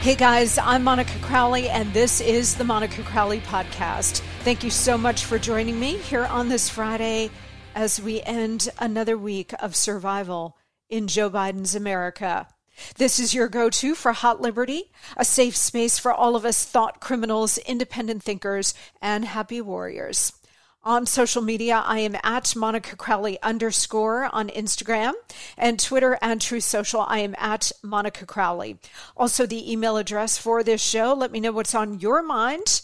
Hey guys, I'm Monica Crowley, and this is the Monica Crowley Podcast. Thank you so much for joining me here on this Friday as we end another week of survival in Joe Biden's America. This is your go-to for Hot Liberty, a safe space for all of us thought criminals, independent thinkers, and happy warriors. On social media, I am at Monica Crowley _ on Instagram, and Twitter and True Social, I am at Monica Crowley. Also, the email address for this show, let me know what's on your mind.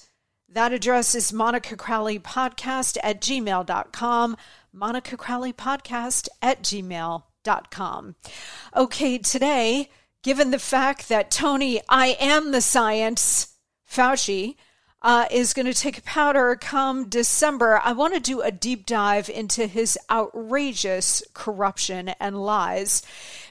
That address is monicacrowleypodcast@gmail.com, monicacrowleypodcast@gmail.com. Okay, today, given the fact that Tony, I am the science, Fauci, is going to take a powder come December. I want to do a deep dive into his outrageous corruption and lies.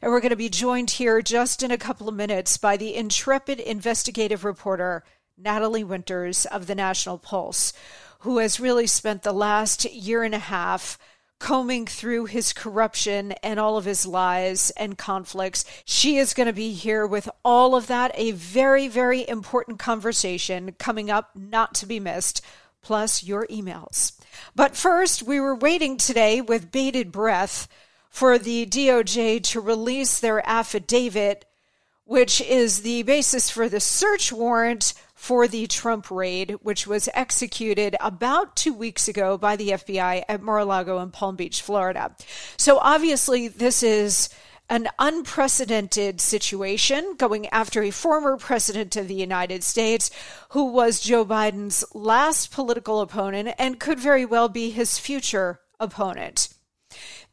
And we're going to be joined here just in a couple of minutes by the intrepid investigative reporter, Natalie Winters of the National Pulse, who has really spent the last year and a half combing through his corruption and all of his lies and conflicts. She is going to be here with all of that. A very, very important conversation coming up, not to be missed, plus your emails. But first, we were waiting today with bated breath for the DOJ to release their affidavit, which is the basis for the search warrant for the Trump raid, which was executed about 2 weeks ago by the FBI at Mar-a-Lago in Palm Beach, Florida. So obviously, this is an unprecedented situation going after a former president of the United States who was Joe Biden's last political opponent and could very well be his future opponent.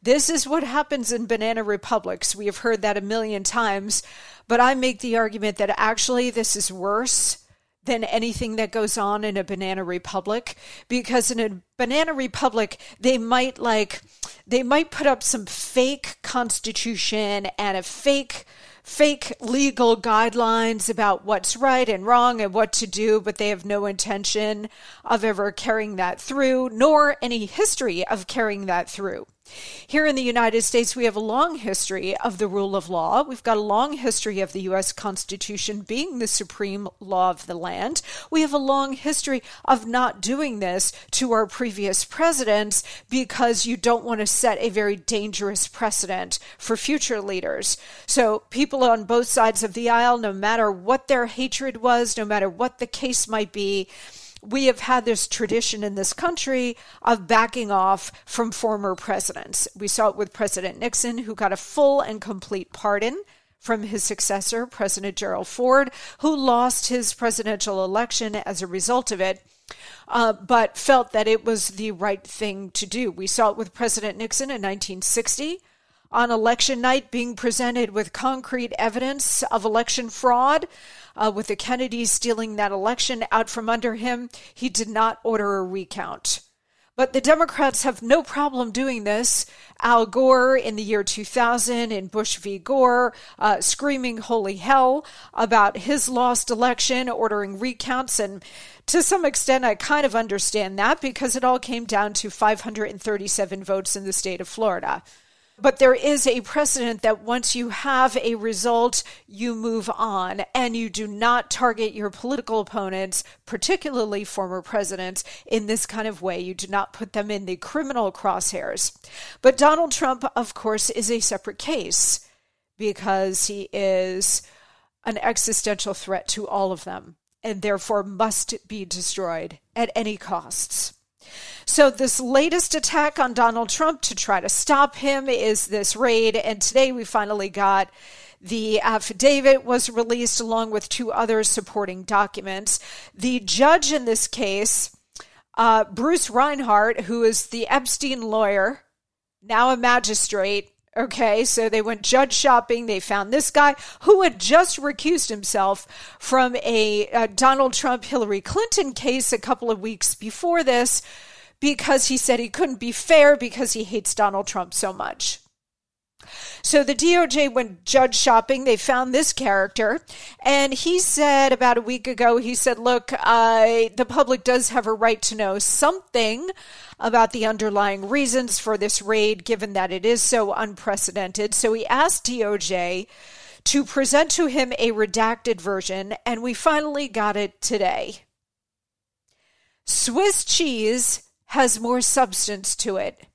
This is what happens in banana republics. We have heard that a million times, but I make the argument that actually this is worse than anything that goes on in a banana republic, because in a banana republic, they might put up some fake constitution and a fake legal guidelines about what's right and wrong and what to do, but they have no intention of ever carrying that through, nor any history of carrying that through. Here in the United States, we have a long history of the rule of law. We've got a long history of the U.S. Constitution being the supreme law of the land. We have a long history of not doing this to our previous presidents because you don't want to set a very dangerous precedent for future leaders. So people on both sides of the aisle, no matter what their hatred was, no matter what the case might be, we have had this tradition in this country of backing off from former presidents. We saw it with President Nixon, who got a full and complete pardon from his successor, President Gerald Ford, who lost his presidential election as a result of it, but felt that it was the right thing to do. We saw it with President Nixon in 1960, on election night being presented with concrete evidence of election fraud, with the Kennedys stealing that election out from under him. He did not order a recount. But the Democrats have no problem doing this. Al Gore in the year 2000 in Bush v. Gore, screaming holy hell about his lost election, ordering recounts. And to some extent, I kind of understand that because it all came down to 537 votes in the state of Florida. But there is a precedent that once you have a result, you move on and you do not target your political opponents, particularly former presidents, in this kind of way. You do not put them in the criminal crosshairs. But Donald Trump, of course, is a separate case because he is an existential threat to all of them and therefore must be destroyed at any costs. So this latest attack on Donald Trump to try to stop him is this raid. And today we finally got the affidavit was released along with two other supporting documents. The judge in this case, Bruce Reinhardt, who is the Epstein lawyer, now a magistrate. Okay, so they went judge shopping. They found this guy who had just recused himself from a Donald Trump, Hillary Clinton case a couple of weeks before this because he said he couldn't be fair because he hates Donald Trump so much. So the DOJ went judge shopping. They found this character, and he said about a week ago, he said, look, the public does have a right to know something about the underlying reasons for this raid, given that it is so unprecedented. So he asked DOJ to present to him a redacted version, and we finally got it today. Swiss cheese has more substance to it.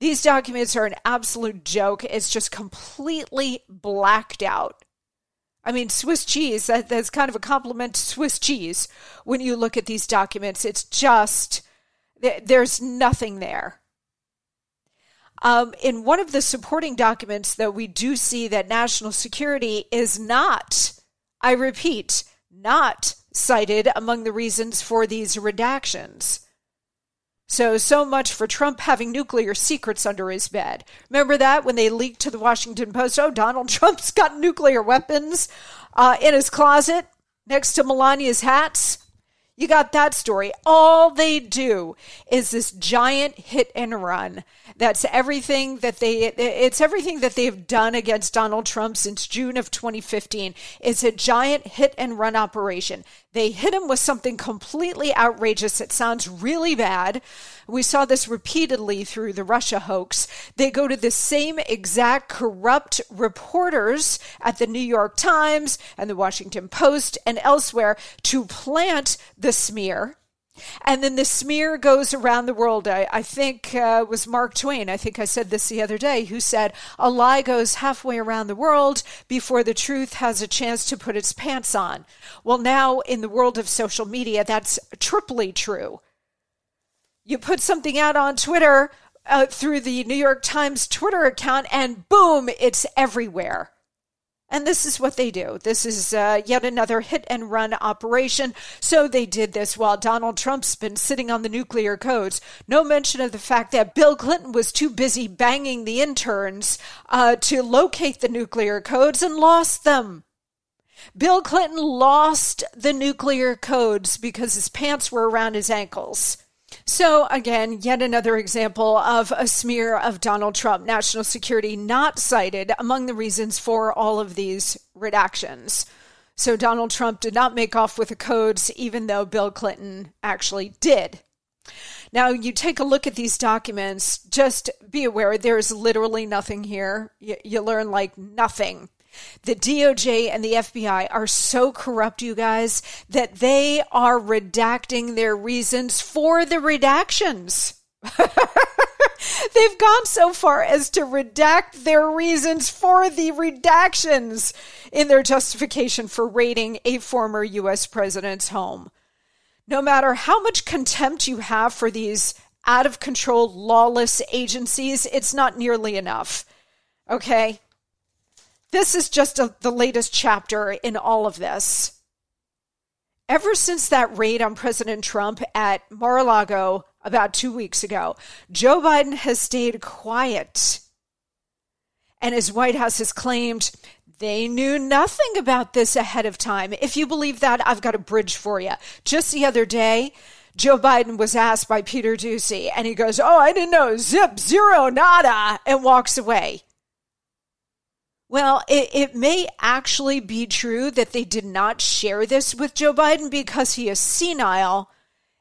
These documents are an absolute joke. It's just completely blacked out. I mean, Swiss cheese, that's kind of a compliment to Swiss cheese. When you look at these documents, it's just, there's nothing there. In one of the supporting documents, though, we do see that national security is not, I repeat, not cited among the reasons for these redactions. So much for Trump having nuclear secrets under his bed. Remember that when they leaked to the Washington Post, oh, Donald Trump's got nuclear weapons in his closet next to Melania's hats. You got that story. All they do is this giant hit and run. That's everything that it's everything that they've done against Donald Trump since June of 2015. It's a giant hit and run operation. They hit him with something completely outrageous. It sounds really bad. We saw this repeatedly through the Russia hoax. They go to the same exact corrupt reporters at the New York Times and the Washington Post and elsewhere to plant the smear. And then the smear goes around the world. I think it was Mark Twain, I think I said this the other day, who said, a lie goes halfway around the world before the truth has a chance to put its pants on. Well, now in the world of social media, that's triply true. You put something out on Twitter through the New York Times Twitter account and boom, it's everywhere. And this is what they do. This is yet another hit and run operation. So they did this while Donald Trump's been sitting on the nuclear codes. No mention of the fact that Bill Clinton was too busy banging the interns to locate the nuclear codes and lost them. Bill Clinton lost the nuclear codes because his pants were around his ankles. So again, yet another example of a smear of Donald Trump, national security not cited among the reasons for all of these redactions. So Donald Trump did not make off with the codes, even though Bill Clinton actually did. Now, you take a look at these documents, just be aware there is literally nothing here. You learn like nothing. The DOJ and the FBI are so corrupt, you guys, that they are redacting their reasons for the redactions. They've gone so far as to redact their reasons for the redactions in their justification for raiding a former U.S. president's home. no matter how much contempt you have for these out-of-control, lawless agencies, it's not nearly enough, okay? This is just the latest chapter in all of this. Ever since that raid on President Trump at Mar-a-Lago about 2 weeks ago, Joe Biden has stayed quiet. And his White House has claimed they knew nothing about this ahead of time. If you believe that, I've got a bridge for you. Just the other day, Joe Biden was asked by Peter Daszak, and he goes, "Oh, I didn't know, zip, zero, nada," and walks away. Well, it may actually be true that they did not share this with Joe Biden because he is senile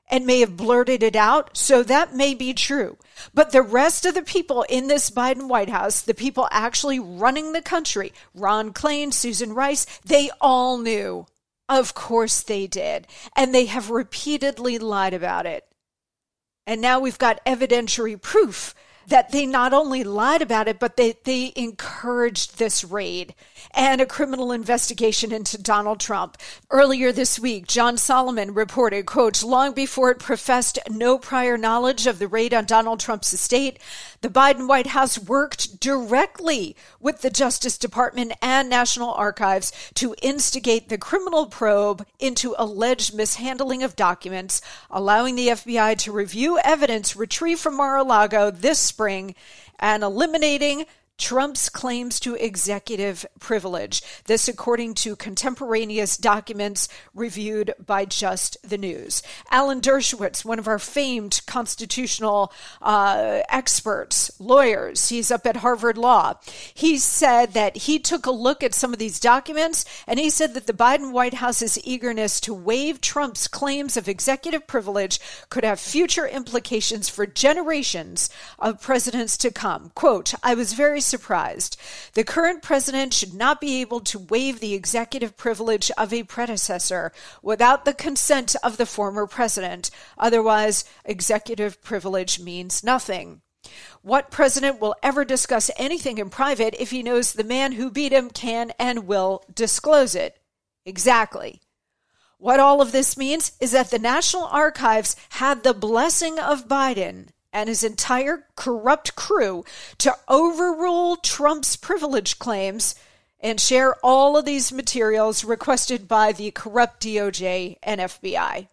and may have blurted it out. So that may be true. But the rest of the people in this Biden White House, the people actually running the country, Ron Klain, Susan Rice, they all knew. Of course they did. And they have repeatedly lied about it. And now we've got evidentiary proof that they not only lied about it, but they encouraged this raid and a criminal investigation into Donald Trump. Earlier this week, John Solomon reported, quote, "Long before it professed no prior knowledge of the raid on Donald Trump's estate, the Biden White House worked directly with the Justice Department and National Archives to instigate the criminal probe into alleged mishandling of documents, allowing the FBI to review evidence retrieved from Mar-a-Lago this spring and eliminating Trump's claims to executive privilege." This according to contemporaneous documents reviewed by Just the News. Alan Dershowitz, one of our famed constitutional experts, lawyers, he's up at Harvard Law. He said that he took a look at some of these documents, and he said that the Biden White House's eagerness to waive Trump's claims of executive privilege could have future implications for generations of presidents to come. Quote, "I was very surprised. The current president should not be able to waive the executive privilege of a predecessor without the consent of the former president. Otherwise, executive privilege means nothing. What president will ever discuss anything in private if he knows the man who beat him can and will disclose it?" Exactly. What all of this means is that the National Archives had the blessing of Biden and his entire corrupt crew to overrule Trump's privilege claims and share all of these materials requested by the corrupt DOJ and FBI.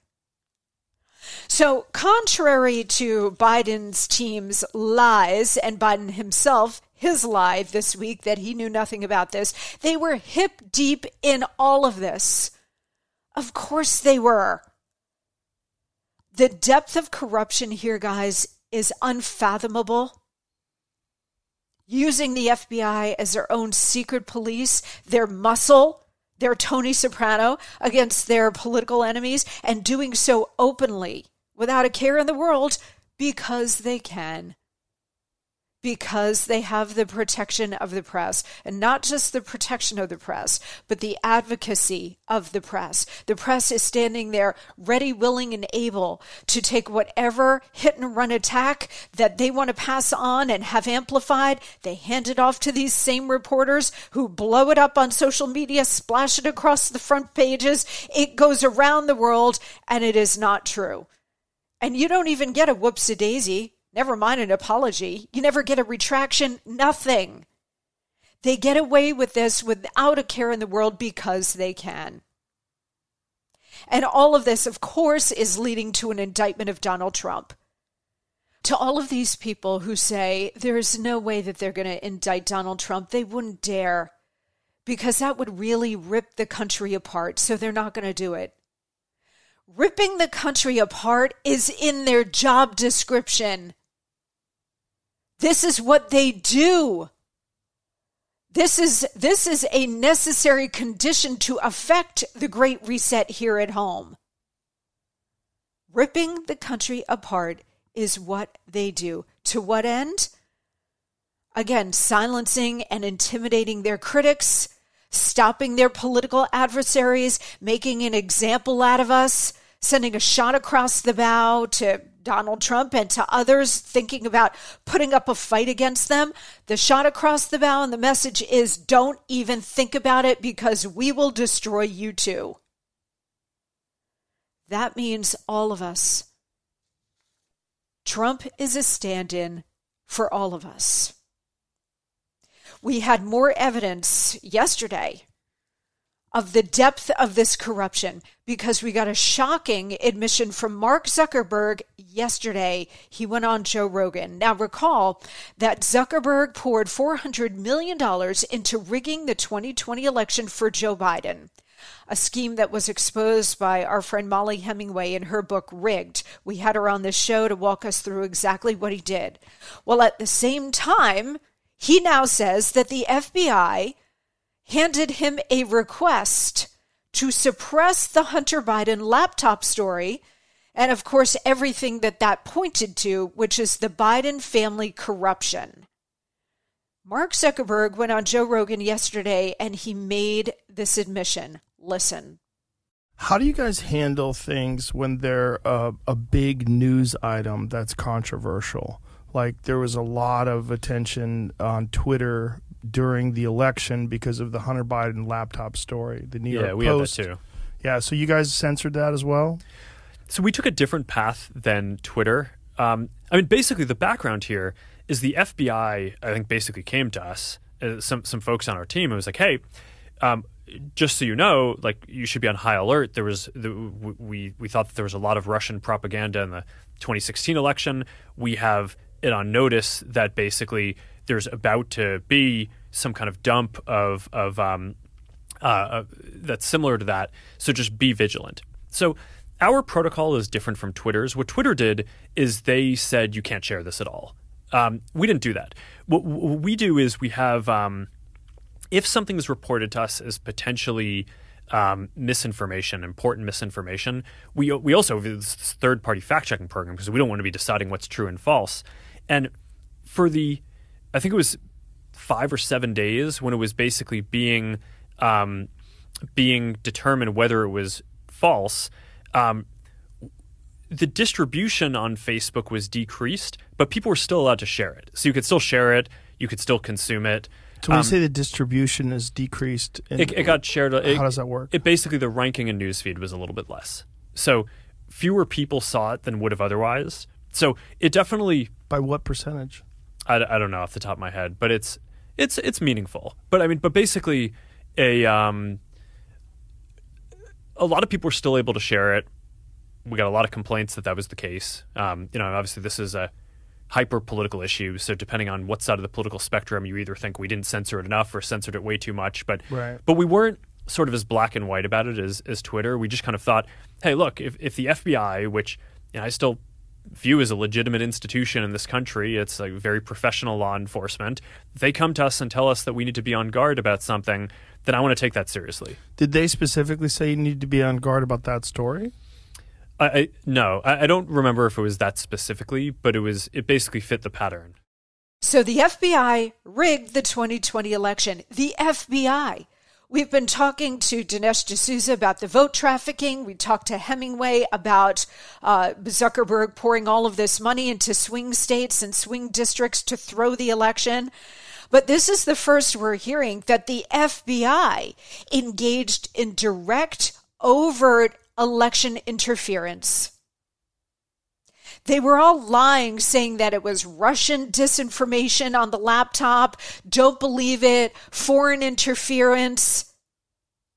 So, contrary to Biden's team's lies and Biden himself, his lie this week that he knew nothing about this, they were hip deep in all of this. Of course they were. The depth of corruption here, guys, is unfathomable. Using the FBI as their own secret police, their muscle, their Tony Soprano against their political enemies, and doing so openly without a care in the world because they can. Because they have the protection of the press, and not just the protection of the press, but the advocacy of the press. The press is standing there ready, willing, and able to take whatever hit and run attack that they want to pass on and have amplified. They hand it off to these same reporters who blow it up on social media, splash it across the front pages. It goes around the world, and it is not true. And you don't even get a whoops-a-daisy. Never mind an apology. You never get a retraction, nothing. They get away with this without a care in the world because they can. And all of this, of course, is leading to an indictment of Donald Trump. To all of these people who say there is no way that they're going to indict Donald Trump, they wouldn't dare because that would really rip the country apart, so they're not going to do it. Ripping the country apart is in their job description. This is what they do. This is a necessary condition to affect the Great Reset here at home. Ripping the country apart is what they do. To what end? Again, silencing and intimidating their critics, stopping their political adversaries, making an example out of us, sending a shot across the bow to Donald Trump and to others thinking about putting up a fight against them. The shot across the bow and the message is, don't even think about it because we will destroy you too. That means all of us. Trump is a stand-in for all of us. We had more evidence yesterday of the depth of this corruption because we got a shocking admission from Mark Zuckerberg yesterday. He went on Joe Rogan. Now recall that Zuckerberg poured $400 million into rigging the 2020 election for Joe Biden, a scheme that was exposed by our friend Molly Hemingway in her book, Rigged. We had her on this show to walk us through exactly what he did. Well, at the same time, he now says that the FBI handed him a request to suppress the Hunter Biden laptop story and, of course, everything that that pointed to, which is the Biden family corruption. Mark Zuckerberg went on Joe Rogan yesterday and he made this admission. Listen. How do you guys handle things when they're a big news item that's controversial? Like there was a lot of attention on Twitter during the election because of the Hunter Biden laptop story, the New York Post. Yeah, we had that too. Yeah, so you guys censored that as well? So we took a different path than Twitter. Basically the background here is the FBI, I think, basically came to us, some folks on our team, and was like, hey, just so you know, like, you should be on high alert. There was we thought that there was a lot of Russian propaganda in the 2016 election. We have it on notice that basically there's about to be some kind of dump of that's similar to that. So just be vigilant. So our protocol is different from Twitter's. What Twitter did is they said you can't share this at all. We didn't do that. What we do is we have if something is reported to us as potentially misinformation, important misinformation, we also have this third-party fact-checking program because we don't want to be deciding what's true and false. And for I think it was 5 or 7 days when it was basically being determined whether it was false, the distribution on Facebook was decreased, but people were still allowed to share it. So you could still share it. You could still consume it. So when you say the distribution is decreased, it got shared. How does that work? It basically, the ranking in newsfeed was a little bit less. So fewer people saw it than would have otherwise. So it definitely... By what percentage? I don't know off the top of my head, but it's meaningful. But basically a lot of people were still able to share it. We got a lot of complaints that was the case. Obviously this is a hyper-political issue, so depending on what side of the political spectrum, you either think we didn't censor it enough or censored it way too much. But right. But we weren't sort of as black and white about it as Twitter. We just kind of thought, hey, look, if the FBI, which I still view as a legitimate institution in this country, it's like very professional law enforcement, they come to us and tell us that we need to be on guard about something, then I want to take that seriously. Did they specifically say you need to be on guard about that story? No, I don't remember if it was that specifically, but it basically fit the pattern. So the FBI rigged the 2020 election. The FBI. We've been talking to Dinesh D'Souza about the vote trafficking. We talked to Hemingway about Zuckerberg pouring all of this money into swing states and swing districts to throw the election. But this is the first we're hearing that the FBI engaged in direct, overt election interference. They were all lying, saying that it was Russian disinformation on the laptop, don't believe it, foreign interference,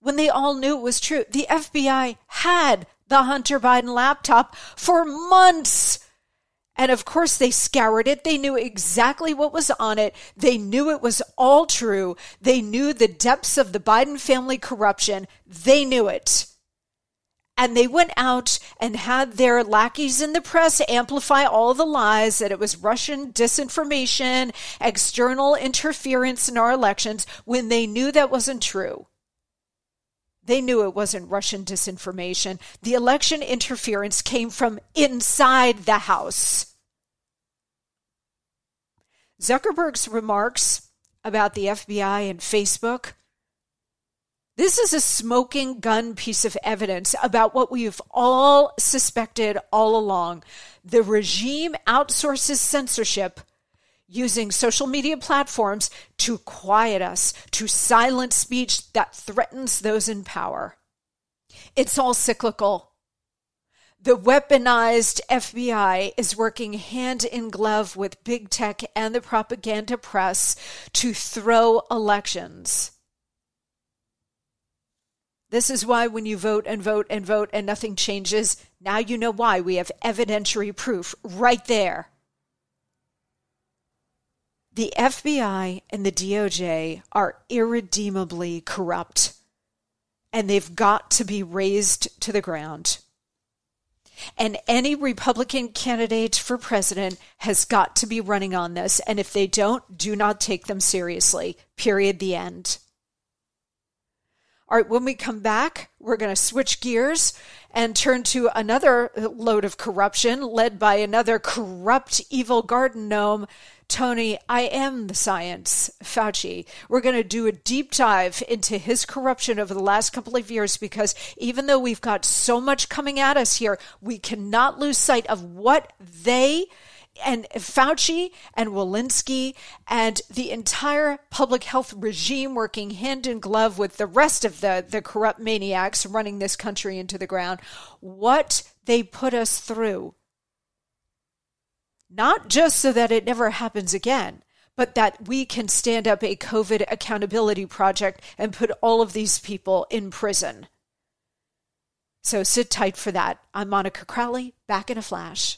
when they all knew it was true. The FBI had the Hunter Biden laptop for months. And of course, they scoured it. They knew exactly what was on it. They knew it was all true. They knew the depths of the Biden family corruption. They knew it. And they went out and had their lackeys in the press amplify all the lies that it was Russian disinformation, external interference in our elections, when they knew that wasn't true. They knew it wasn't Russian disinformation. The election interference came from inside the house. Zuckerberg's remarks about the FBI and Facebook. This is a smoking gun piece of evidence about what we've all suspected all along. The regime outsources censorship using social media platforms to quiet us, to silence speech that threatens those in power. It's all cyclical. The weaponized FBI is working hand in glove with big tech and the propaganda press to throw elections. This is why when you vote and vote and vote and nothing changes, now you know why. We have evidentiary proof right there. The FBI and the DOJ are irredeemably corrupt, and they've got to be razed to the ground. And any Republican candidate for president has got to be running on this. And if they don't, do not take them seriously. Period. The end. All right, when we come back, we're going to switch gears and turn to another load of corruption led by another corrupt, evil garden gnome, Tony, I am the science, Fauci. We're going to do a deep dive into his corruption over the last couple of years because even though we've got so much coming at us here, we cannot lose sight of what they and Fauci and Walensky and the entire public health regime working hand in glove with the rest of the corrupt maniacs running this country into the ground, what they put us through. Not just so that it never happens again, but that we can stand up a COVID accountability project and put all of these people in prison. So sit tight for that. I'm Monica Crowley, back in a flash.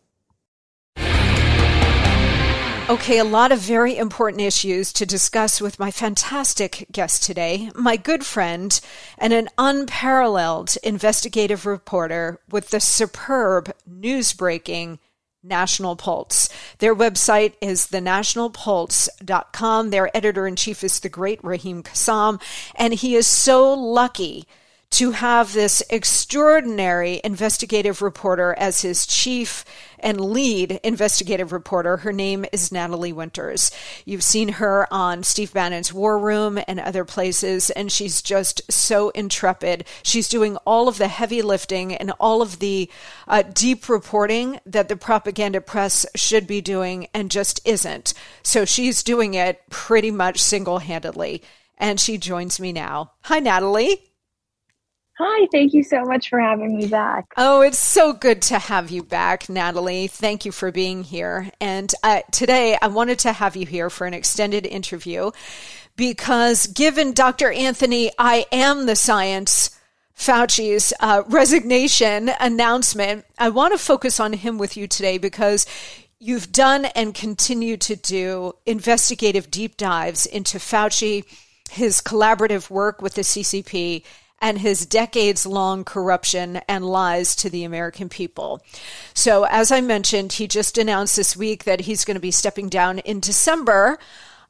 Okay, a lot of very important issues to discuss with my fantastic guest today, my good friend and an unparalleled investigative reporter with the superb news-breaking National Pulse. Their website is thenationalpulse.com. Their editor-in-chief is the great Raheem Kassam, and he is so lucky to have this extraordinary investigative reporter as his chief and lead investigative reporter. Her name is Natalie Winters. You've seen her on Steve Bannon's War Room and other places, and she's just so intrepid. She's doing all of the heavy lifting and all of the deep reporting that the propaganda press should be doing and just isn't. So she's doing it pretty much single-handedly, and she joins me now. Hi, Natalie. Hi, thank you so much for having me back. Oh, it's so good to have you back, Natalie. Thank you for being here. And today I wanted to have you here for an extended interview because given Dr. Anthony, I am the science, Fauci's resignation announcement, I want to focus on him with you today because you've done and continue to do investigative deep dives into Fauci, his collaborative work with the CCP, and his decades-long corruption and lies to the American people. So as I mentioned, he just announced this week that he's going to be stepping down in December.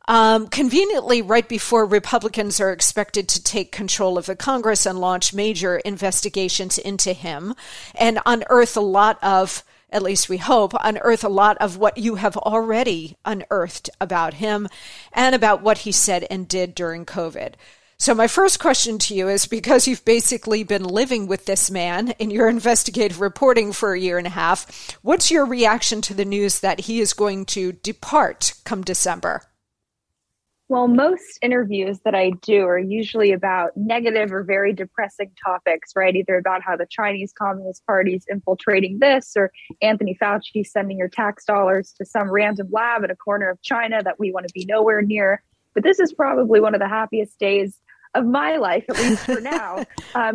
Conveniently, right before Republicans are expected to take control of the Congress and launch major investigations into him and unearth a lot of, at least we hope, unearth a lot of what you have already unearthed about him and about what he said and did during COVID. So my first question to you is, because you've basically been living with this man in your investigative reporting for a year and a half, what's your reaction to the news that he is going to depart come December? Well, most interviews that I do are usually about negative or very depressing topics, right? Either about how the Chinese Communist Party is infiltrating this, or Anthony Fauci sending your tax dollars to some random lab in a corner of China that we want to be nowhere near. But this is probably one of the happiest days of my life, at least for now,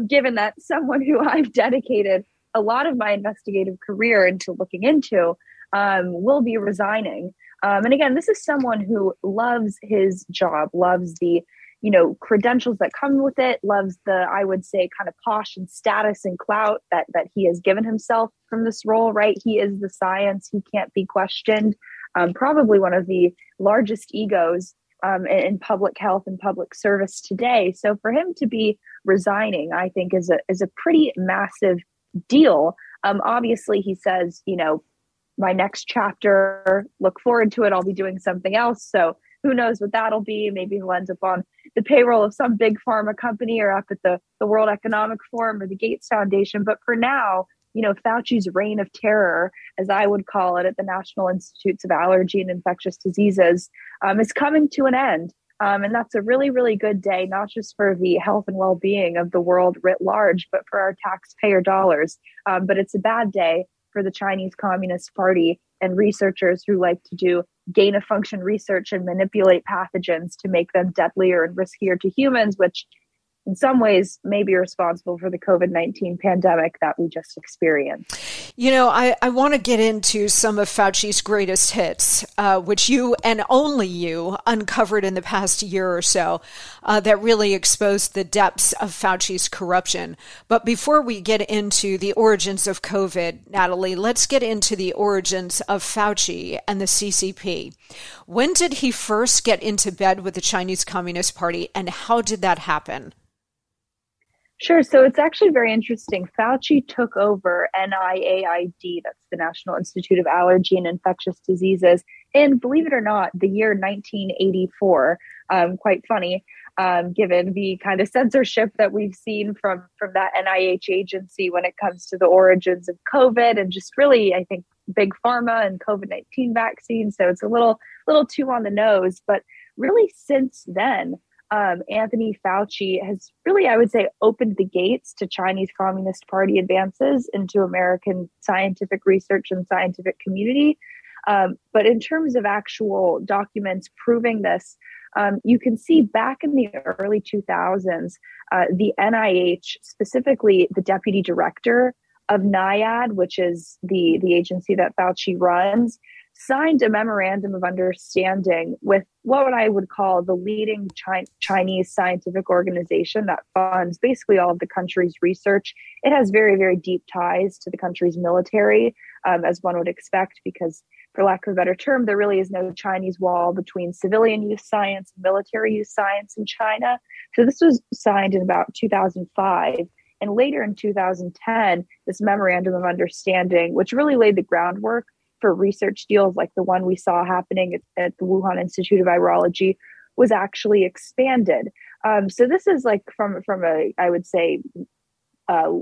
given that someone who I've dedicated a lot of my investigative career into looking into will be resigning. And again, this is someone who loves his job, loves the, you know, credentials that come with it, loves the, I would say, kind of posh and status and clout that he has given himself from this role, right? He is the science. He can't be questioned. Probably one of the largest egos in public health and public service today. So for him to be resigning, I think, is a pretty massive deal. Obviously, he says, you know, my next chapter, look forward to it. I'll be doing something else. So who knows what that'll be. Maybe he'll end up on the payroll of some big pharma company or up at the World Economic Forum or the Gates Foundation. But for now, you know, Fauci's reign of terror, as I would call it, at the National Institutes of Allergy and Infectious Diseases, is coming to an end. And that's a really, really good day, not just for the health and well-being of the world writ large, but for our taxpayer dollars. But it's a bad day for the Chinese Communist Party and researchers who like to do gain-of-function research and manipulate pathogens to make them deadlier and riskier to humans, which in some ways may be responsible for the COVID-19 pandemic that we just experienced. You know, I want to get into some of Fauci's greatest hits, which you and only you uncovered in the past year or so, that really exposed the depths of Fauci's corruption. But before we get into the origins of COVID, Natalie, let's get into the origins of Fauci and the CCP. When did he first get into bed with the Chinese Communist Party, and how did that happen? Sure. So it's actually very interesting. Fauci took over NIAID, that's the National Institute of Allergy and Infectious Diseases, in, believe it or not, the year 1984. Quite funny, given the kind of censorship that we've seen from that NIH agency when it comes to the origins of COVID and just really, I think, big pharma and COVID-19 vaccines. So it's a little too on the nose. But really since then, Anthony Fauci has really, I would say, opened the gates to Chinese Communist Party advances into American scientific research and scientific community. But in terms of actual documents proving this, you can see back in the early 2000s, the NIH, specifically the deputy director of NIAID, which is the agency that Fauci runs, signed a memorandum of understanding with what I would call the leading Chinese scientific organization that funds basically all of the country's research. It has very, very deep ties to the country's military, as one would expect, because for lack of a better term, there really is no Chinese wall between civilian youth science and military youth science in China. So this was signed in about 2005. And later in 2010, this memorandum of understanding, which really laid the groundwork for research deals like the one we saw happening at the Wuhan Institute of Virology, was actually expanded. So this is like from a, I would say,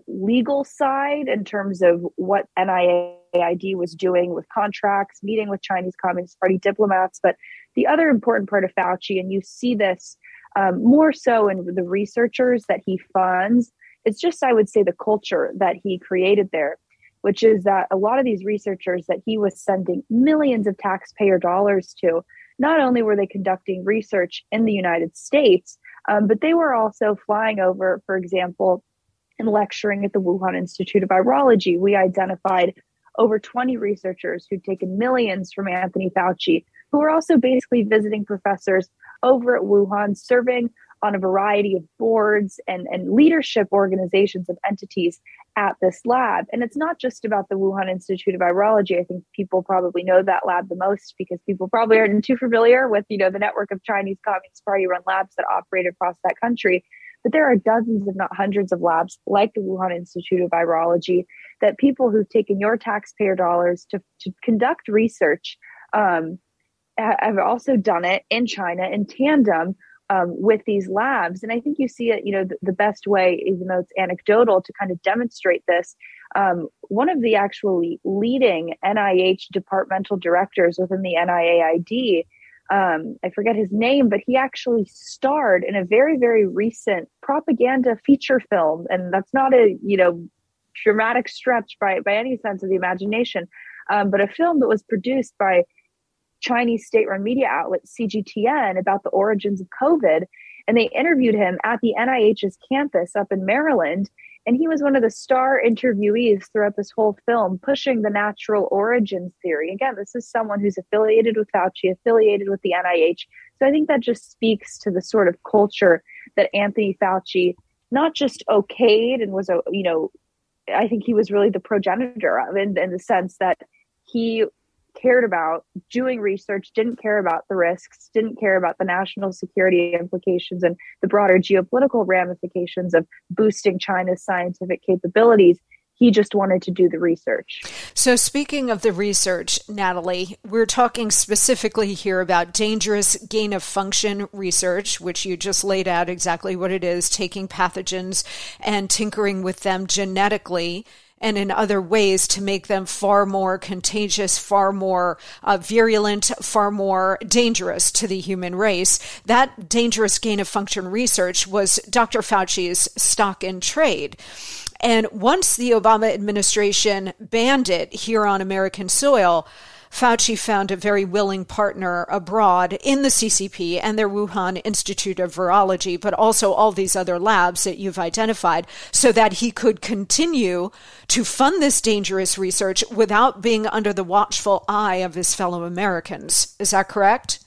legal side in terms of what NIAID was doing with contracts, meeting with Chinese Communist Party diplomats. But the other important part of Fauci, and you see this more so in the researchers that he funds, it's just, I would say, the culture that he created there, which is that a lot of these researchers that he was sending millions of taxpayer dollars to, not only were they conducting research in the United States, but they were also flying over, for example, and lecturing at the Wuhan Institute of Virology. We identified over 20 researchers who'd taken millions from Anthony Fauci, who were also basically visiting professors over at Wuhan, serving on a variety of boards and leadership organizations of entities at this lab. And it's not just about the Wuhan Institute of Virology. I think people probably know that lab the most because people probably aren't too familiar with, you know, the network of Chinese Communist Party-run labs that operate across that country. But there are dozens, if not hundreds, of labs like the Wuhan Institute of Virology that people who've taken your taxpayer dollars to conduct research have also done it in China in tandem with these labs. And I think you see it, you know, the best way, even though it's anecdotal, to kind of demonstrate this. One of the actually leading NIH departmental directors within the NIAID, I forget his name, but he actually starred in a very, very recent propaganda feature film. And that's not a, you know, dramatic stretch by any sense of the imagination, but a film that was produced by Chinese state-run media outlet CGTN about the origins of COVID. And they interviewed him at the NIH's campus up in Maryland. And he was one of the star interviewees throughout this whole film, pushing the natural origins theory. Again, this is someone who's affiliated with Fauci, affiliated with the NIH. So I think that just speaks to the sort of culture that Anthony Fauci not just okayed and was, you know, I think he was really the progenitor of in the sense that he cared about doing research, didn't care about the risks, didn't care about the national security implications and the broader geopolitical ramifications of boosting China's scientific capabilities. He just wanted to do the research. So speaking of the research, Natalie, we're talking specifically here about dangerous gain of function research, which you just laid out exactly what it is, taking pathogens and tinkering with them genetically and in other ways to make them far more contagious, far more virulent, far more dangerous to the human race. That dangerous gain of function research was Dr. Fauci's stock in trade. And once the Obama administration banned it here on American soil, Fauci found a very willing partner abroad in the CCP and their Wuhan Institute of Virology, but also all these other labs that you've identified, so that he could continue to fund this dangerous research without being under the watchful eye of his fellow Americans. Is that correct?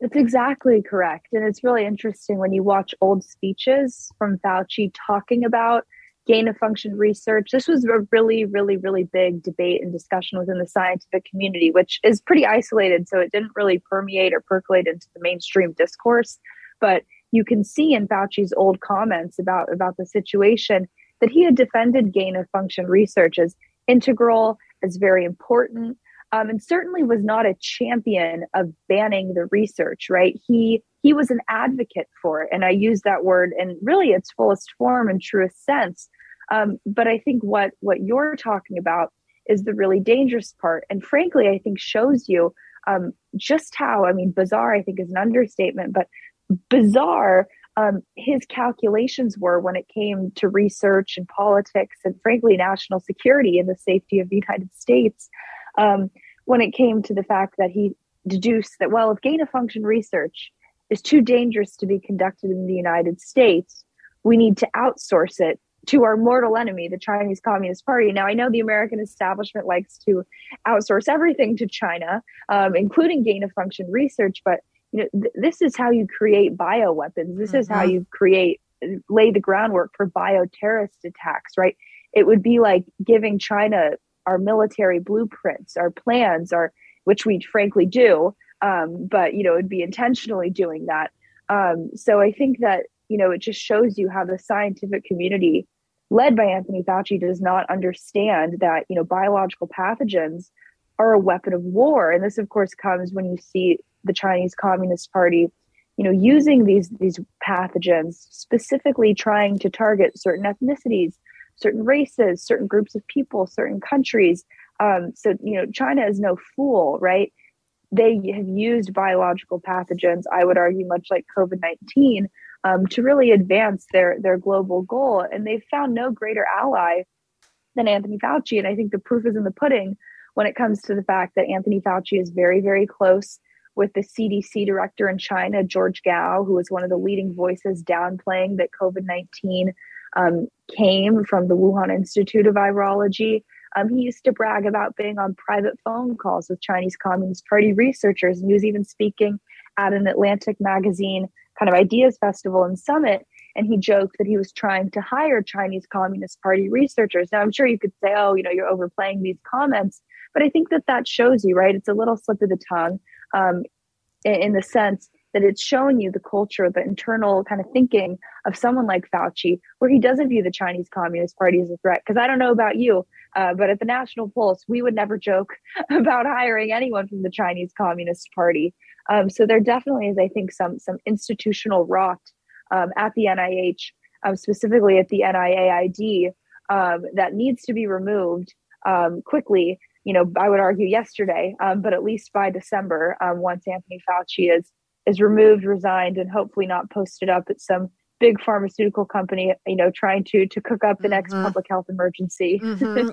That's exactly correct. And it's really interesting when you watch old speeches from Fauci talking about gain-of-function research. This was a really, really, really big debate and discussion within the scientific community, which is pretty isolated, so it didn't really permeate or percolate into the mainstream discourse. But you can see in Fauci's old comments about the situation that he had defended gain-of-function research as integral, as very important, and certainly was not a champion of banning the research, right? He was an advocate for it. And I use that word in really its fullest form and truest sense. But I think what you're talking about is the really dangerous part. And frankly, I think shows you just how, I mean, bizarre, I think is an understatement, but bizarre his calculations were when it came to research and politics and frankly, national security and the safety of the United States. When it came to the fact that he deduced that, well, if gain of function research is too dangerous to be conducted in the United States, we need to outsource it to our mortal enemy, the Chinese Communist Party. Now, I know the American establishment likes to outsource everything to China, including gain of function research. But you know, this is how you create bioweapons. This is how you lay the groundwork for bioterrorist attacks, right? It would be like giving China our military blueprints, our plans, which we frankly do. But, you know, it'd be intentionally doing that. So I think that, you know, it just shows you how the scientific community led by Anthony Fauci does not understand that, you know, biological pathogens are a weapon of war. And this, of course, comes when you see the Chinese Communist Party, you know, using these pathogens, specifically trying to target certain ethnicities, certain races, certain groups of people, certain countries. So, you know, China is no fool, right? They have used biological pathogens, I would argue, much like COVID-19, to really advance their global goal. And they've found no greater ally than Anthony Fauci. And I think the proof is in the pudding when it comes to the fact that Anthony Fauci is very, very close with the CDC director in China, George Gao, who was one of the leading voices downplaying that COVID-19 came from the Wuhan Institute of Virology. He used to brag about being on private phone calls with Chinese Communist Party researchers, and he was even speaking at an Atlantic magazine kind of ideas festival and summit. And he joked that he was trying to hire Chinese Communist Party researchers. Now, I'm sure you could say, oh, you know, you're overplaying these comments. But I think that that shows you, right? It's a little slip of the tongue in the sense that it's showing you the culture, the internal kind of thinking of someone like Fauci, where he doesn't view the Chinese Communist Party as a threat. Because I don't know about you, but at the National Pulse, we would never joke about hiring anyone from the Chinese Communist Party. So there definitely is, I think, some institutional rot at the NIH, specifically at the NIAID, that needs to be removed quickly. You know, I would argue yesterday, but at least by December, once Anthony Fauci is removed, resigned, and hopefully not posted up at some big pharmaceutical company, you know, trying to cook up the next public health emergency.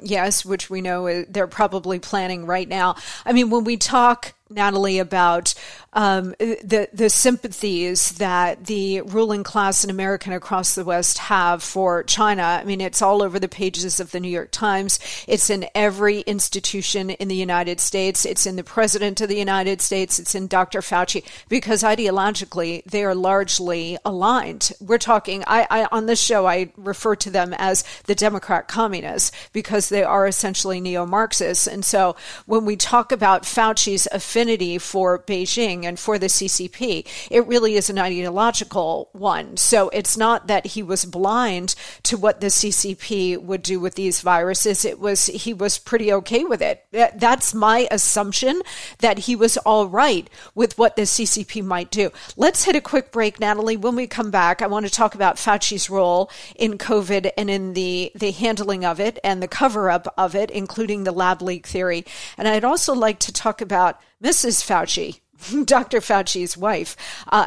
Yes, which we know they're probably planning right now. I mean, when we talk, Natalie, about the sympathies that the ruling class in America and across the West have for China, I mean, it's all over the pages of the New York Times. It's in every institution in the United States. It's in the President of the United States. It's in Dr. Fauci, because ideologically, they are largely aligned. We're talking, I on this show, I refer to them as the Democrat communists, because they are essentially neo-Marxists. And so when we talk about Fauci's affinity for Beijing and for the CCP, it really is an ideological one. So it's not that he was blind to what the CCP would do with these viruses. It was, he was pretty okay with it. That's my assumption, that he was all right with what the CCP might do. Let's hit a quick break, Natalie. When we come back, I want to talk about Fauci's role in COVID and in the handling of it and the cover-up of it, including the lab leak theory. And I'd also like to talk about Mrs. Fauci, Dr. Fauci's wife,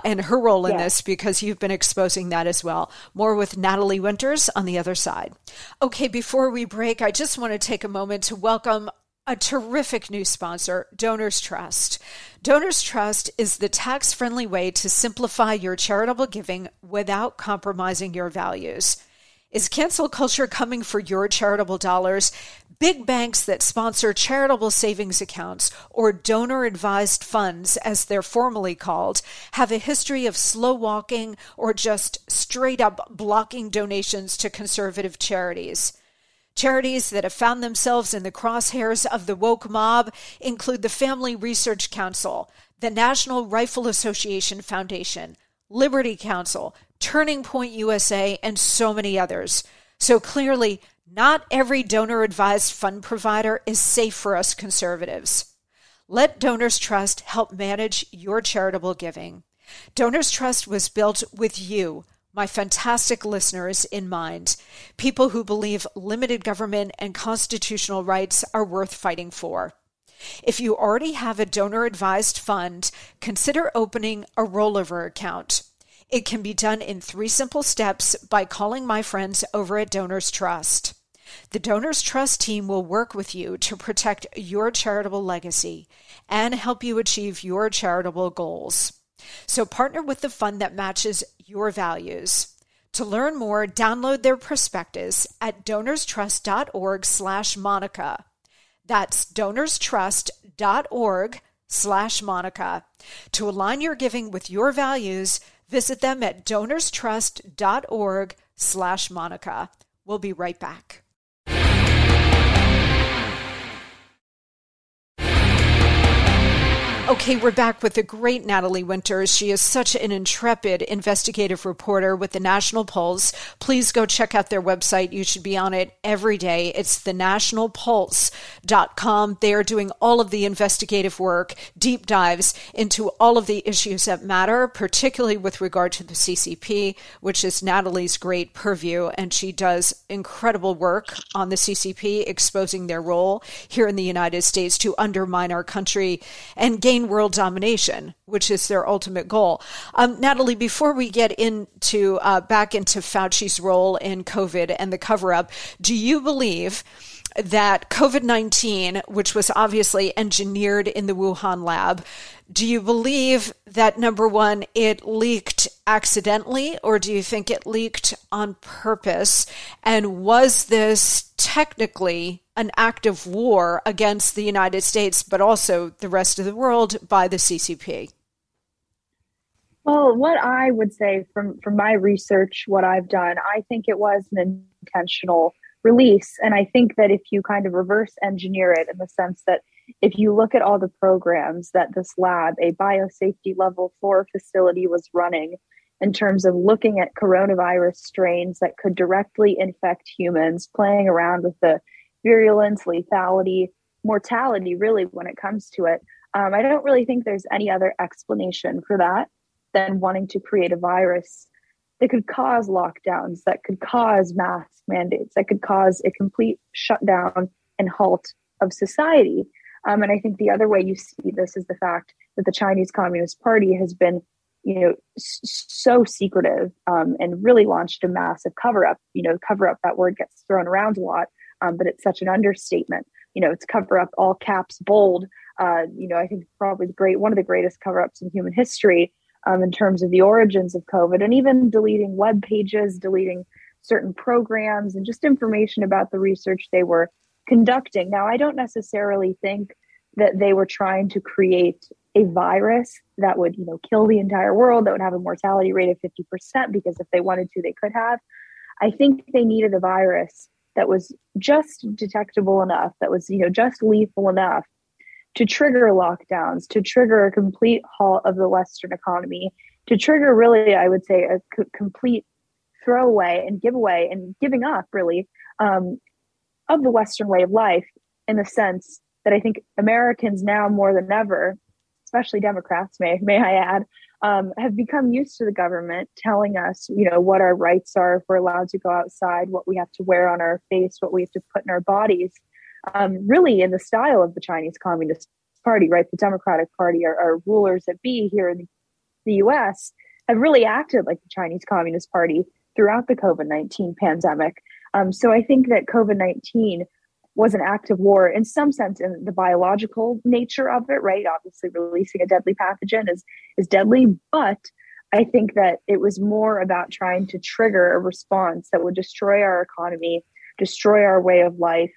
and her role in this, because you've been exposing that as well. More with Natalie Winters on the other side. Okay, before we break, I just want to take a moment to welcome a terrific new sponsor, Donors Trust. Donors Trust is the tax-friendly way to simplify your charitable giving without compromising your values. Is cancel culture coming for your charitable dollars? Big banks that sponsor charitable savings accounts, or donor-advised funds as they're formally called, have a history of slow walking or just straight-up blocking donations to conservative charities. Charities that have found themselves in the crosshairs of the woke mob include the Family Research Council, the National Rifle Association Foundation, Liberty Counsel, Turning Point USA, and so many others. So clearly, not every donor-advised fund provider is safe for us conservatives. Let Donors Trust help manage your charitable giving. Donors Trust was built with you, my fantastic listeners, in mind. People who believe limited government and constitutional rights are worth fighting for. If you already have a donor-advised fund, consider opening a rollover account. It can be done in 3 simple steps by calling my friends over at Donors Trust. The Donors Trust team will work with you to protect your charitable legacy and help you achieve your charitable goals. So partner with the fund that matches your values. To learn more, download their prospectus at DonorsTrust.org/Monica. That's DonorsTrust.org/Monica. To align your giving with your values, visit them at DonorsTrust.org/Monica. We'll be right back. Okay, we're back with the great Natalie Winters. She is such an intrepid investigative reporter with the National Pulse. Please go check out their website. You should be on it every day. It's thenationalpulse.com. They are doing all of the investigative work, deep dives into all of the issues that matter, particularly with regard to the CCP, which is Natalie's great purview. And she does incredible work on the CCP, exposing their role here in the United States to undermine our country and gain world domination, which is their ultimate goal. Natalie, before we get into back into Fauci's role in COVID and the cover-up, do you believe that COVID-19, which was obviously engineered in the Wuhan lab, do you believe that, number one, it leaked accidentally, or do you think it leaked on purpose? And was this technically an act of war against the United States, but also the rest of the world, by the CCP? Well, what I would say from my research, what I've done, I think it was an intentional release. And I think that if you kind of reverse engineer it in the sense that if you look at all the programs that this lab, a biosafety level 4 facility, was running in terms of looking at coronavirus strains that could directly infect humans, playing around with the virulence, lethality, mortality, really, when it comes to it, I don't really think there's any other explanation for that than wanting to create a virus that could cause lockdowns, that could cause mask mandates, that could cause a complete shutdown and halt of society. And I think the other way you see this is the fact that the Chinese Communist Party has been, so secretive and really launched a massive cover-up. Cover-up, that word gets thrown around a lot, but it's such an understatement. It's cover-up, all caps, bold. I think probably one of the greatest cover-ups in human history. In terms of the origins of COVID, and even deleting web pages, deleting certain programs, and just information about the research they were conducting. Now, I don't necessarily think that they were trying to create a virus that would, kill the entire world, that would have a mortality rate of 50%, because if they wanted to, they could have. I think they needed a virus that was just detectable enough, that was, just lethal enough to trigger lockdowns, to trigger a complete halt of the Western economy, to trigger really, I would say, a complete throwaway and giveaway and giving up, really, of the Western way of life, in the sense that I think Americans now more than ever, especially Democrats, may I add, have become used to the government telling us, what our rights are, if we're allowed to go outside, what we have to wear on our face, what we have to put in our bodies. Really in the style of the Chinese Communist Party, right? The Democratic Party, our rulers that be here in the U.S., have really acted like the Chinese Communist Party throughout the COVID-19 pandemic. So I think that COVID-19 was an act of war in some sense in the biological nature of it, right? Obviously, releasing a deadly pathogen is deadly, but I think that it was more about trying to trigger a response that would destroy our economy, destroy our way of life.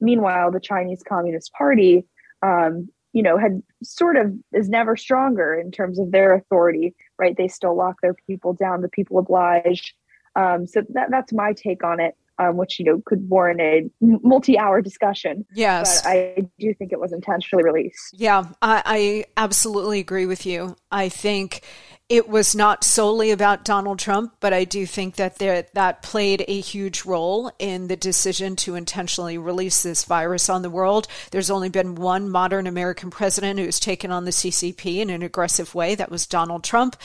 Meanwhile, the Chinese Communist Party, had sort of is never stronger in terms of their authority, right? They still lock their people down. The people oblige. So that's my take on it, which, could warrant a multi-hour discussion. Yes. But I do think it was intentionally released. Yeah, I absolutely agree with you. I think it was not solely about Donald Trump, but I do think that that played a huge role in the decision to intentionally release this virus on the world. There's only been one modern American president who's taken on the CCP in an aggressive way. That was Donald Trump,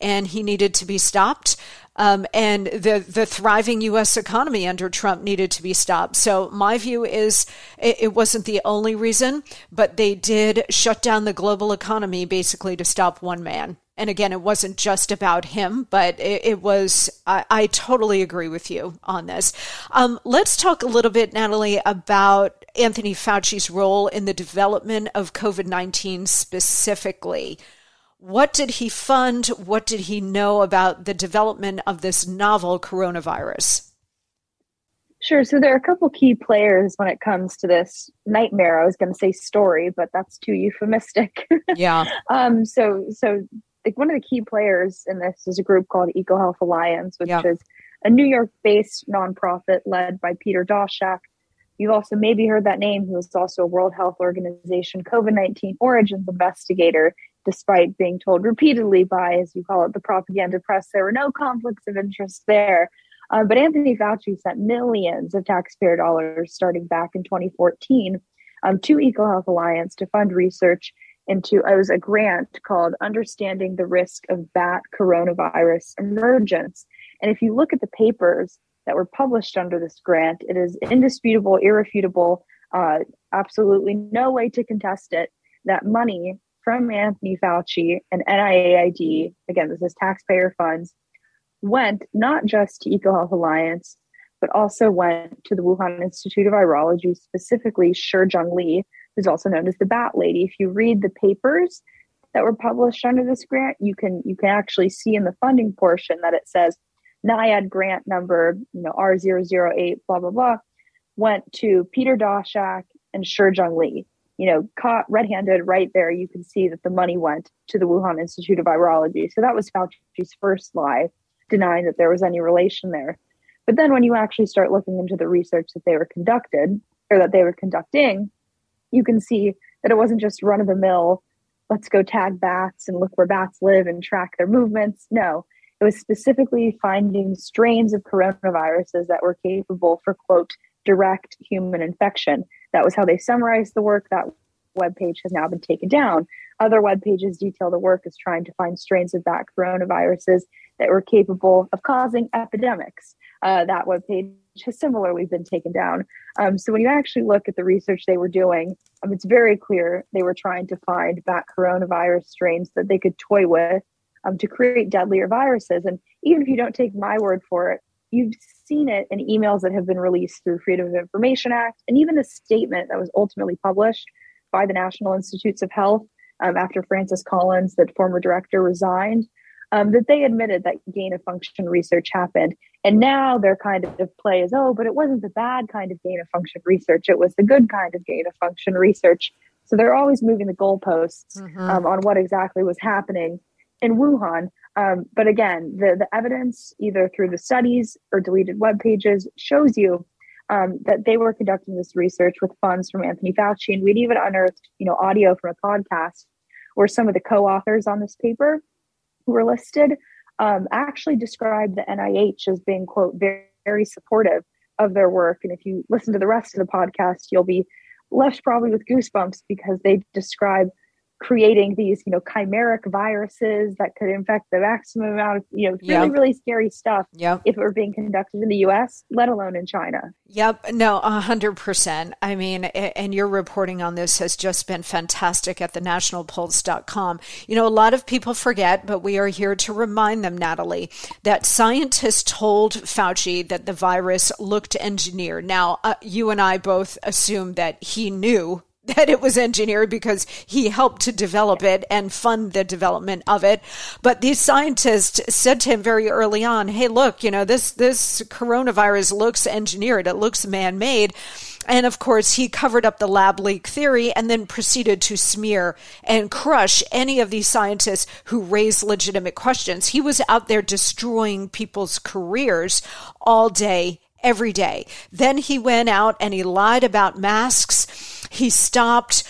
and he needed to be stopped. And the thriving U.S. economy under Trump needed to be stopped. So my view is it wasn't the only reason, but they did shut down the global economy basically to stop one man. And again, it wasn't just about him, but it was, I totally agree with you on this. Let's talk a little bit, Natalie, about Anthony Fauci's role in the development of COVID-19 specifically. What did he fund? What did he know about the development of this novel coronavirus? Sure. So there are a couple key players when it comes to this nightmare. I was going to say story, but that's too euphemistic. Yeah. So one of the key players in this is a group called EcoHealth Alliance, which is a New York-based nonprofit led by Peter Daszak. You've also maybe heard that name. He was also a World Health Organization COVID-19 origins investigator, despite being told repeatedly by, as you call it, the propaganda press, there were no conflicts of interest there. But Anthony Fauci sent millions of taxpayer dollars starting back in 2014 to EcoHealth Alliance to fund research into a grant called Understanding the Risk of Bat Coronavirus Emergence. And if you look at the papers that were published under this grant, it is indisputable, irrefutable, absolutely no way to contest it, that money from Anthony Fauci and NIAID, again, this is taxpayer funds, went not just to EcoHealth Alliance, but also went to the Wuhan Institute of Virology, specifically Shi Zhengli, who's also known as the Bat Lady. If you read the papers that were published under this grant, you can actually see in the funding portion that it says NIAID grant number, R008, blah, blah, blah, went to Peter Daszak and Shi Zhengli. you know, caught red-handed right there. You can see that the money went to the Wuhan Institute of Virology. So that was Fauci's first lie, denying that there was any relation there. But then when you actually start looking into the research that they were conducted or that they were conducting, you can see that it wasn't just run-of-the-mill, let's go tag bats and look where bats live and track their movements. No, it was specifically finding strains of coronaviruses that were capable for, quote, direct human infection. That was how they summarized the work. That web page has now been taken down. Other web pages detail the work as trying to find strains of bat coronaviruses that were capable of causing epidemics. That web page has similarly been taken down. So when you actually look at the research they were doing, it's very clear they were trying to find bat coronavirus strains that they could toy with to create deadlier viruses. And even if you don't take my word for it, you've seen it in emails that have been released through Freedom of Information Act, and even a statement that was ultimately published by the National Institutes of Health after Francis Collins, the former director, resigned, that they admitted that gain-of-function research happened. And now their kind of play is, oh, but it wasn't the bad kind of gain-of-function research. It was the good kind of gain-of-function research. So they're always moving the goalposts on what exactly was happening in Wuhan. But again, the evidence, either through the studies or deleted web pages, shows you that they were conducting this research with funds from Anthony Fauci. And we'd even unearthed, audio from a podcast where some of the co-authors on this paper who were listed actually described the NIH as being, quote, very, very supportive of their work. And if you listen to the rest of the podcast, you'll be left probably with goosebumps because they describe creating these, chimeric viruses that could infect the maximum amount of, really, really scary stuff if it were being conducted in the U.S., let alone in China. Yep. No, 100%. I mean, and your reporting on this has just been fantastic at the nationalpulse.com. A lot of people forget, but we are here to remind them, Natalie, that scientists told Fauci that the virus looked engineered. Now, you and I both assume that he knew that it was engineered because he helped to develop it and fund the development of it. But these scientists said to him very early on, hey, look, this coronavirus looks engineered. It looks man-made. And of course, he covered up the lab leak theory and then proceeded to smear and crush any of these scientists who raised legitimate questions. He was out there destroying people's careers all day, every day. Then he went out and he lied about masks. He stopped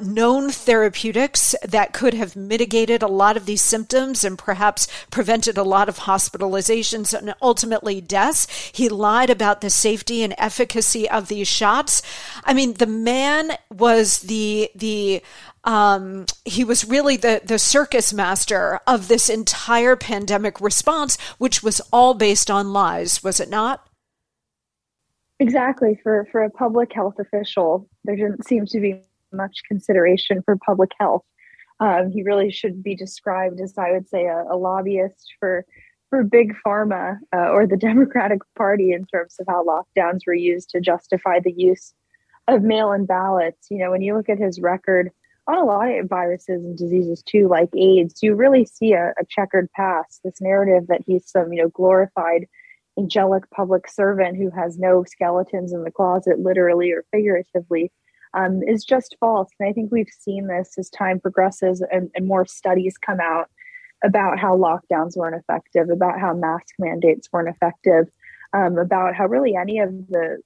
known therapeutics that could have mitigated a lot of these symptoms and perhaps prevented a lot of hospitalizations and ultimately deaths. He lied about the safety and efficacy of these shots. I mean, the man was he was really the circus master of this entire pandemic response, which was all based on lies, was it not? Exactly. For a public health official, there didn't seem to be much consideration for public health. He really should be described as, I would say, a lobbyist for big pharma or the Democratic Party in terms of how lockdowns were used to justify the use of mail-in ballots. When you look at his record on a lot of viruses and diseases too, like AIDS, you really see a checkered past. This narrative that he's some glorified angelic public servant who has no skeletons in the closet, literally or figuratively, is just false. And I think we've seen this as time progresses and more studies come out about how lockdowns weren't effective, about how mask mandates weren't effective, about how really any of the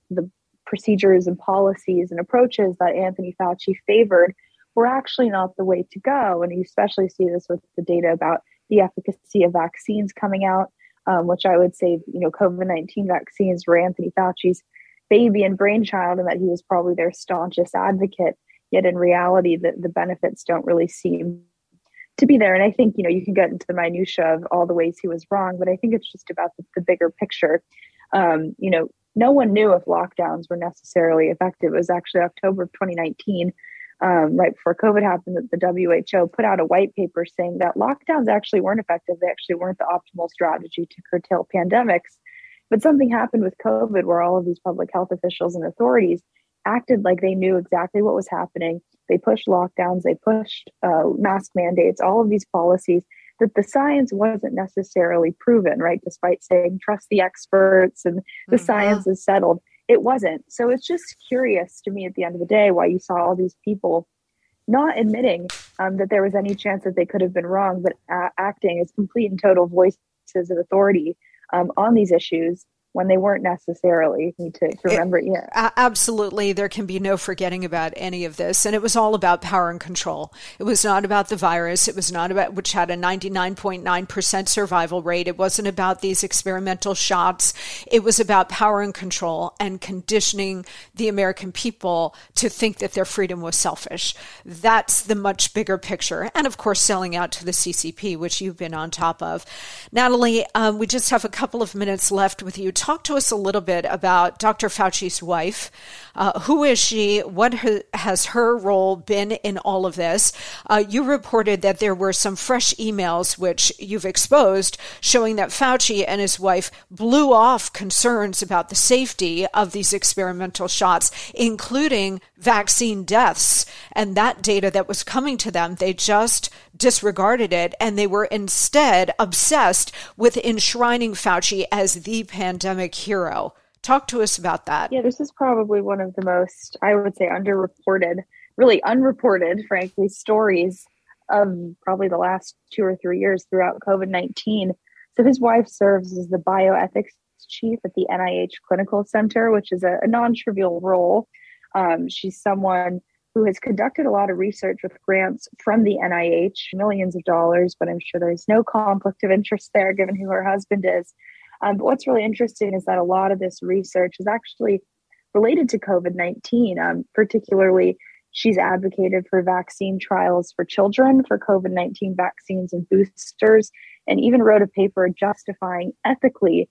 procedures and policies and approaches that Anthony Fauci favored were actually not the way to go. And you especially see this with the data about the efficacy of vaccines coming out. Which I would say, COVID-19 vaccines were Anthony Fauci's baby and brainchild, and that he was probably their staunchest advocate. Yet in reality, the benefits don't really seem to be there. And I think, you can get into the minutia of all the ways he was wrong, but I think it's just about the bigger picture. No one knew if lockdowns were necessarily effective. It was actually October of 2019, right before COVID happened, that the WHO put out a white paper saying that lockdowns actually weren't effective. They actually weren't the optimal strategy to curtail pandemics. But something happened with COVID where all of these public health officials and authorities acted like they knew exactly what was happening. They pushed lockdowns, they pushed mask mandates, all of these policies that the science wasn't necessarily proven, right? Despite saying, trust the experts and the science is settled. it wasn't. So it's just curious to me at the end of the day why you saw all these people not admitting that there was any chance that they could have been wrong, but acting as complete and total voices of authority on these issues when they weren't necessarily. Need to remember. Absolutely. There can be no forgetting about any of this. And it was all about power and control. It was not about the virus. It was not about, which had a 99.9% survival rate. It wasn't about these experimental shots. It was about power and control and conditioning the American people to think that their freedom was selfish. That's the much bigger picture. And of course, selling out to the CCP, which you've been on top of. Natalie, we just have a couple of minutes left with you. Talk to us a little bit about Dr. Fauci's wife. Who is she? What has her role been in all of this? You reported that there were some fresh emails, which you've exposed, showing that Fauci and his wife blew off concerns about the safety of these experimental shots, including vaccine deaths. And that data that was coming to them, they just disregarded it. And they were instead obsessed with enshrining Fauci as the pandemic hero. Talk to us about that. Yeah, this is probably one of the most, I would say, underreported, really unreported, frankly, stories of probably the last 2 or 3 years throughout COVID-19. So his wife serves as the bioethics chief at the NIH Clinical Center, which is a non-trivial role. She's someone who has conducted a lot of research with grants from the NIH, millions of dollars, but I'm sure there's no conflict of interest there given who her husband is. But what's really interesting is that a lot of this research is actually related to COVID-19. Particularly, she's advocated for vaccine trials for children, for COVID-19 vaccines and boosters, and even wrote a paper justifying ethically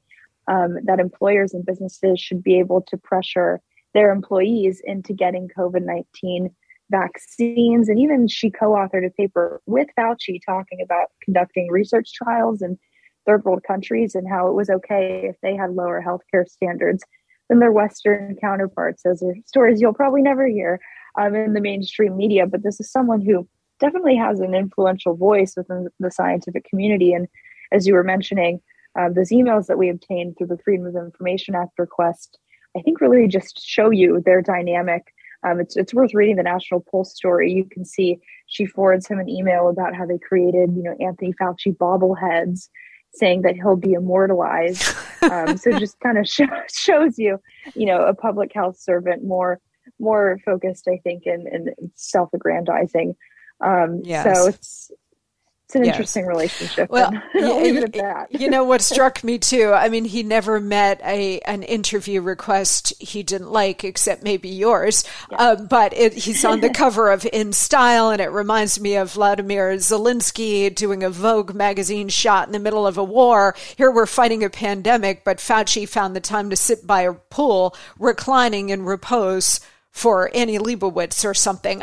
that employers and businesses should be able to pressure their employees into getting COVID-19 vaccines. And even she co-authored a paper with Fauci talking about conducting research trials and third world countries and how it was okay if they had lower healthcare standards than their Western counterparts. Those are stories you'll probably never hear in the mainstream media, but this is someone who definitely has an influential voice within the scientific community. And as you were mentioning, those emails that we obtained through the Freedom of Information Act request, I think really just show you their dynamic. It's worth reading the National Pulse story. You can see she forwards him an email about how they created, Anthony Fauci bobbleheads, saying that he'll be immortalized. So just kind of shows you, a public health servant more focused, I think, in self-aggrandizing. So it's an interesting relationship. Well, what struck me too, he never met an interview request he didn't like, except maybe yours. Yeah. He's on the cover of In Style, and it reminds me of Vladimir Zelensky doing a Vogue magazine shot in the middle of a war. Here we're fighting a pandemic, but Fauci found the time to sit by a pool, reclining in repose for Annie Leibovitz or something.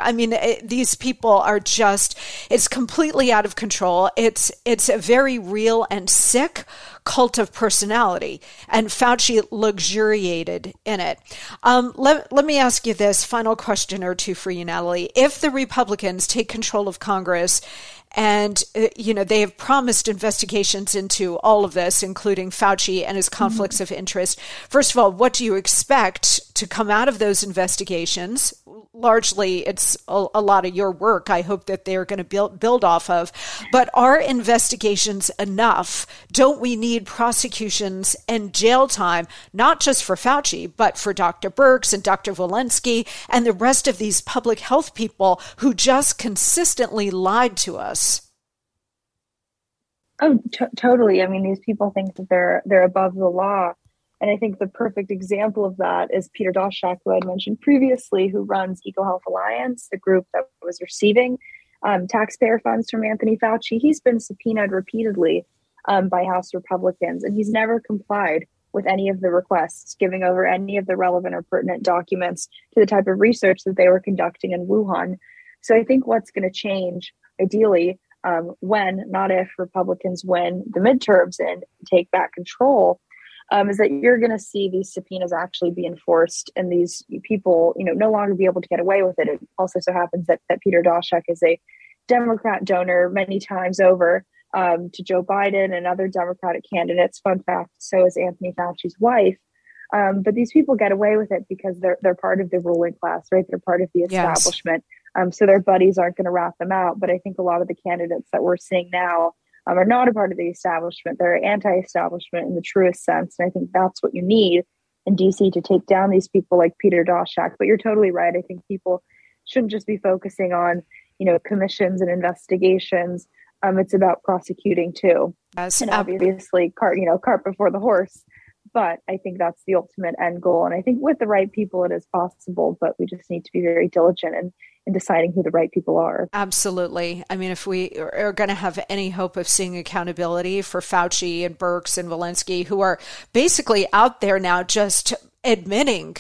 These people are just, it's completely out of control. It's a very real and sick cult of personality, and Fauci luxuriated in it. Let me ask you this final question or two for you, Natalie. If the Republicans take control of Congress, and, they have promised investigations into all of this, including Fauci and his conflicts of interest. First of all, what do you expect to come out of those investigations? Largely, it's a lot of your work, I hope, that they're going to build off of. But are investigations enough? Don't we need prosecutions and jail time, not just for Fauci, but for Dr. Birx and Dr. Walensky and the rest of these public health people who just consistently lied to us? Oh, totally. These people think that they're above the law. And I think the perfect example of that is Peter Daszak, who I had mentioned previously, who runs EcoHealth Alliance, the group that was receiving taxpayer funds from Anthony Fauci. He's been subpoenaed repeatedly by House Republicans, and he's never complied with any of the requests, giving over any of the relevant or pertinent documents to the type of research that they were conducting in Wuhan. So I think what's going to change, ideally, when, not if, Republicans win the midterms and take back control, is that you're going to see these subpoenas actually be enforced and these people, no longer be able to get away with it. It also so happens that Peter Daszak is a Democrat donor many times over to Joe Biden and other Democratic candidates. Fun fact, so is Anthony Fauci's wife. But these people get away with it because they're part of the ruling class, right? They're part of the establishment. Yes. So their buddies aren't going to rat them out. But I think a lot of the candidates that we're seeing now are not a part of the establishment. They're anti-establishment in the truest sense. And I think that's what you need in DC to take down these people like Peter Daszak. But you're totally right. I think people shouldn't just be focusing on, you know, commissions and investigations. It's about prosecuting too. Yes, and obviously cart before the horse. But I think that's the ultimate end goal. And I think with the right people, it is possible, but we just need to be very diligent in deciding who the right people are. Absolutely. I mean, if we are going to have any hope of seeing accountability for Fauci and Birx and Walensky, who are basically out there now just admitting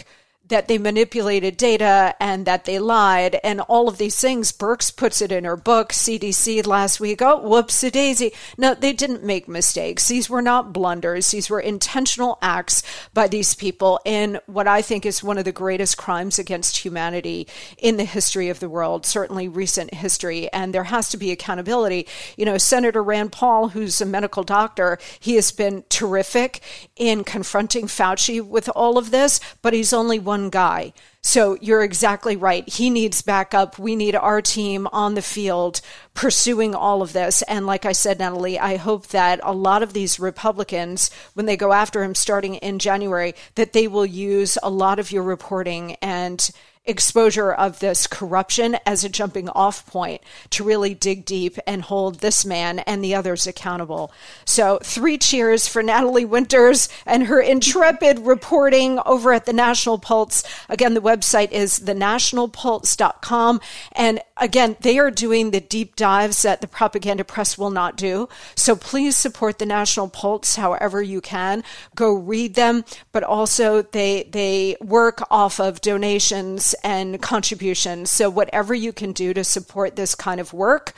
that they manipulated data and that they lied and all of these things. Birx puts it in her book, CDC last week. Oh, whoopsie daisy. No, they didn't make mistakes. These were not blunders. These were intentional acts by these people in what I think is one of the greatest crimes against humanity in the history of the world, certainly recent history. And there has to be accountability. You know, Senator Rand Paul, who's a medical doctor, he has been terrific in confronting Fauci with all of this, but he's only one guy. So you're exactly right. He needs backup. We need our team on the field pursuing all of this. And like I said, Natalie, I hope that a lot of these Republicans, when they go after him starting in January, that they will use a lot of your reporting and exposure of this corruption as a jumping off point to really dig deep and hold this man and the others accountable. So 3 cheers for Natalie Winters and her intrepid reporting over at the National Pulse. Again, the website is thenationalpulse.com. And again, they are doing the deep dives that the propaganda press will not do. So please support the National Pulse however you can. Go read them, but also they work off of donations and contributions. So whatever you can do to support this kind of work,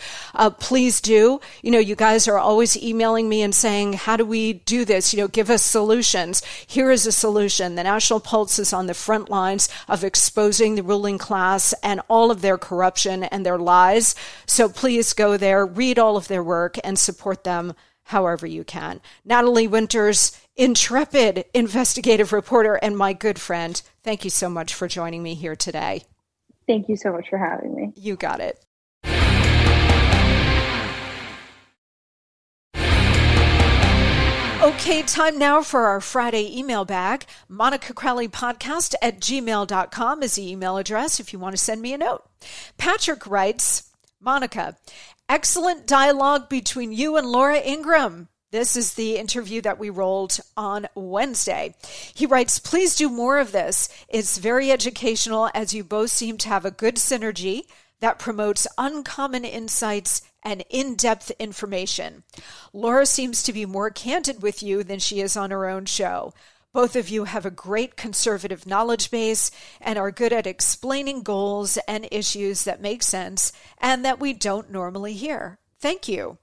please do. You know, you guys are always emailing me and saying, how do we do this? You know, give us solutions. Here is a solution. The National Pulse is on the front lines of exposing the ruling class and all of their corruption and their lies. So please go there, read all of their work, and support them however you can. Natalie Winters, intrepid investigative reporter and my good friend, thank you so much for joining me here today. Thank you so much for having me. You got it. Okay, time now for our Friday email bag. Monica Crowley podcast at gmail.com is the email address if you want to send me a note. Patrick writes, Monica, excellent dialogue between you and Laura Ingram. This is the interview that we rolled on Wednesday. He writes, please do more of this. It's very educational as you both seem to have a good synergy that promotes uncommon insights and in-depth information. Laura seems to be more candid with you than she is on her own show. Both of you have a great conservative knowledge base and are good at explaining goals and issues that make sense and that we don't normally hear. Thank you.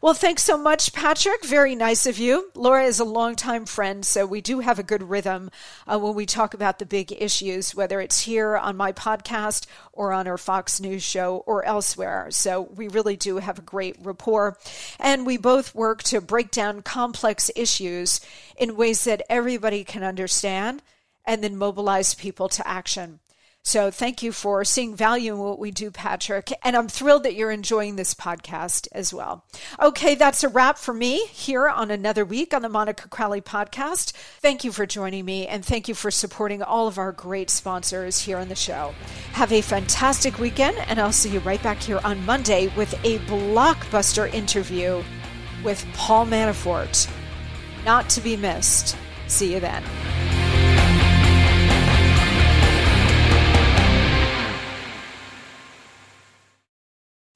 Well, thanks so much, Patrick. Very nice of you. Laura is a longtime friend, so we do have a good rhythm when we talk about the big issues, whether it's here on my podcast or on our Fox News show or elsewhere. So we really do have a great rapport. And we both work to break down complex issues in ways that everybody can understand and then mobilize people to action. So thank you for seeing value in what we do, Patrick. And I'm thrilled that you're enjoying this podcast as well. Okay, that's a wrap for me here on another week on the Monica Crowley podcast. Thank you for joining me and thank you for supporting all of our great sponsors here on the show. Have a fantastic weekend and I'll see you right back here on Monday with a blockbuster interview with Paul Manafort. Not to be missed. See you then.